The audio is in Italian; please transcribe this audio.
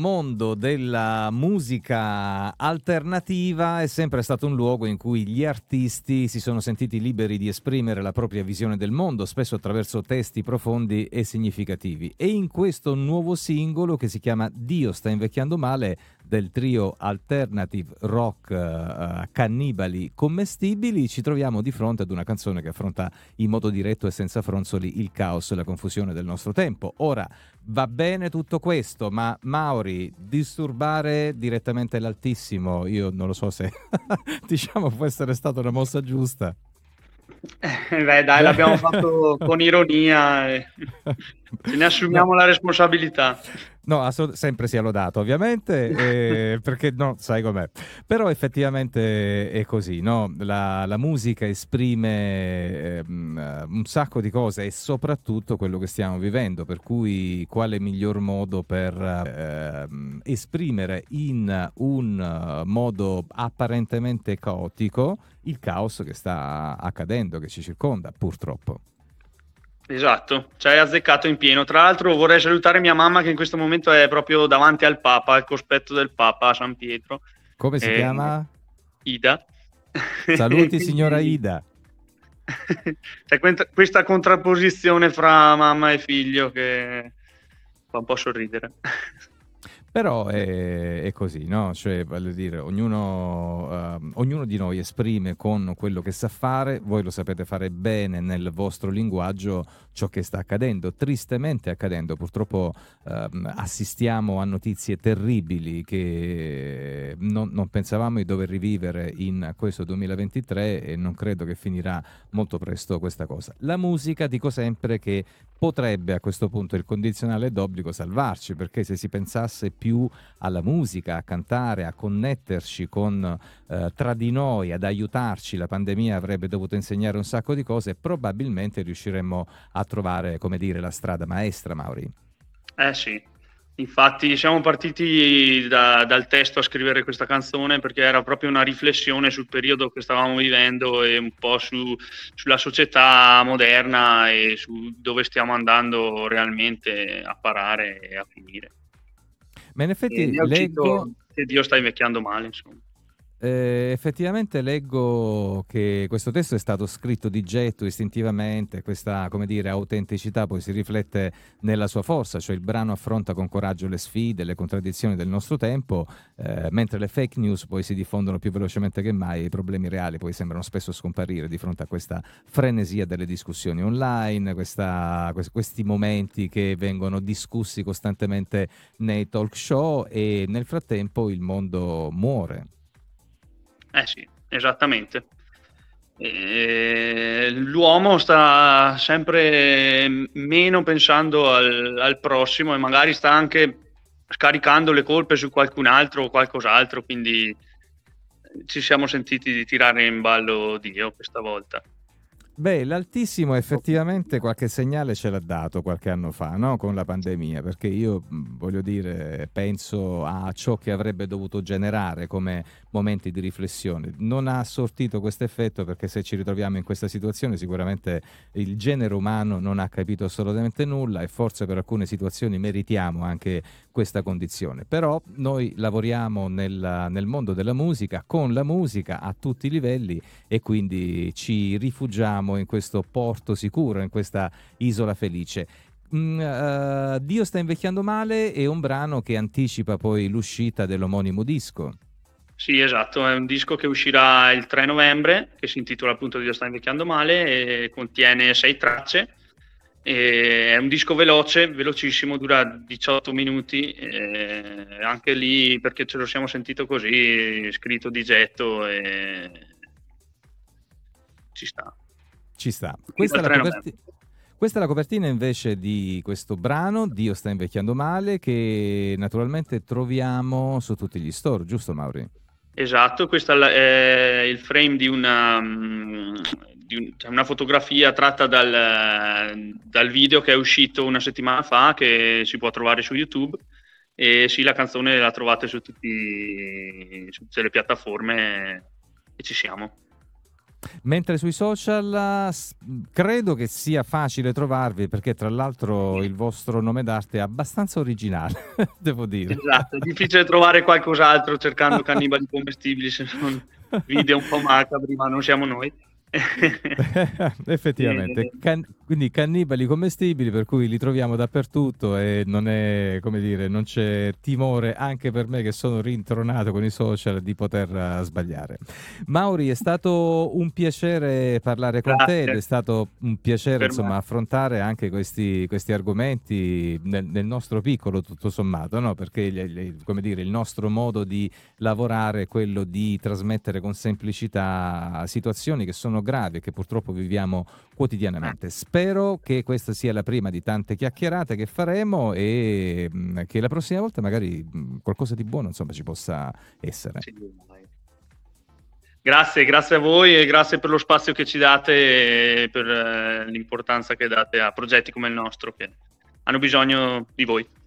mondo della musica alternativa è sempre stato un luogo in cui gli artisti si sono sentiti liberi di esprimere la propria visione del mondo, spesso attraverso testi profondi e significativi. E in questo nuovo singolo, che si chiama Dio sta invecchiando male, del trio alternative rock Cannibali Commestibili, ci troviamo di fronte ad una canzone che affronta in modo diretto e senza fronzoli il caos e la confusione del nostro tempo. Ora, va bene tutto questo, ma Mauri, disturbare direttamente l'Altissimo, io non lo so se diciamo può essere stata una mossa giusta. Beh, l'abbiamo fatto con ironia e ne assumiamo la responsabilità. No, sempre sia lodato ovviamente, perché no, sai com'è. Però effettivamente è così, no? La musica esprime un sacco di cose e soprattutto quello che stiamo vivendo, per cui quale miglior modo per esprimere in un modo apparentemente caotico il caos che sta accadendo, che ci circonda purtroppo. Esatto, ci hai azzeccato in pieno. Tra l'altro vorrei salutare mia mamma che in questo momento è proprio davanti al Papa, al cospetto del Papa a San Pietro. Come si chiama? Ida. Saluti signora Ida. C'è questa contrapposizione fra mamma e figlio che fa un po' sorridere. Però è così, no? Cioè, voglio dire, ognuno di noi esprime con quello che sa fare, voi lo sapete fare bene nel vostro linguaggio ciò che sta accadendo, tristemente accadendo. Purtroppo assistiamo a notizie terribili che non pensavamo di dover rivivere in questo 2023 e non credo che finirà molto presto questa cosa. La musica, dico sempre che potrebbe a questo punto il condizionale d'obbligo salvarci, perché se si pensasse più alla musica, a cantare, a connetterci con tra di noi, ad aiutarci, la pandemia avrebbe dovuto insegnare un sacco di cose e probabilmente riusciremmo a trovare, come dire, la strada maestra, Mauri. Sì, infatti siamo partiti dal testo a scrivere questa canzone perché era proprio una riflessione sul periodo che stavamo vivendo e un po' sulla società moderna e su dove stiamo andando realmente a parare e a finire. Ma in effetti leggo che Dio sta invecchiando male, insomma. Effettivamente leggo che questo testo è stato scritto di getto istintivamente, questa, come dire, autenticità poi si riflette nella sua forza, cioè il brano affronta con coraggio le sfide, le contraddizioni del nostro tempo, mentre le fake news poi si diffondono più velocemente che mai, i problemi reali poi sembrano spesso scomparire di fronte a questa frenesia delle discussioni online, questi momenti che vengono discussi costantemente nei talk show e nel frattempo il mondo muore. Sì, esattamente. L'uomo sta sempre meno pensando al prossimo e magari sta anche scaricando le colpe su qualcun altro o qualcos'altro, quindi ci siamo sentiti di tirare in ballo Dio questa volta. Beh, l'Altissimo effettivamente qualche segnale ce l'ha dato qualche anno fa, no? Con la pandemia, perché io, voglio dire, penso a ciò che avrebbe dovuto generare come momenti di riflessione. Non ha sortito questo effetto perché se ci ritroviamo in questa situazione sicuramente il genere umano non ha capito assolutamente nulla e forse per alcune situazioni meritiamo anche questa condizione. Però noi lavoriamo nel mondo della musica, con la musica a tutti i livelli e quindi ci rifugiamo in questo porto sicuro, in questa isola felice. Dio sta invecchiando male è un brano che anticipa poi l'uscita dell'omonimo disco. Sì, esatto, è un disco che uscirà il 3 novembre, che si intitola appunto Dio sta invecchiando male e contiene 6 tracce. È un disco velocissimo, dura 18 minuti, anche lì perché ce lo siamo sentito così, scritto di getto e ci sta. Ci sta. Questa è la copertina invece di questo brano, Dio sta invecchiando male, che naturalmente troviamo su tutti gli store, giusto Mauri? Esatto, questo è il frame di una fotografia tratta dal video che è uscito una settimana fa, che si può trovare su YouTube. E sì, la canzone la trovate su tutte le piattaforme e ci siamo. Mentre sui social credo che sia facile trovarvi, perché tra l'altro il vostro nome d'arte è abbastanza originale, devo dire. Esatto, è difficile trovare qualcos'altro cercando Cannibali Commestibili, se non video un po' macabri, ma non siamo noi. Effettivamente, quindi Cannibali Commestibili, per cui li troviamo dappertutto e non è, come dire, non c'è timore, anche per me che sono rintronato con i social, di poter sbagliare. Mauri, è stato un piacere parlare con te, ed è stato un piacere per insomma me. Affrontare anche questi argomenti nel nostro piccolo, tutto sommato, no? Perché come dire, il nostro modo di lavorare è quello di trasmettere con semplicità situazioni che sono grave, che purtroppo viviamo quotidianamente. Spero che questa sia la prima di tante chiacchierate che faremo e che la prossima volta magari qualcosa di buono insomma ci possa essere. Grazie a voi e grazie per lo spazio che ci date e per l'importanza che date a progetti come il nostro che hanno bisogno di voi.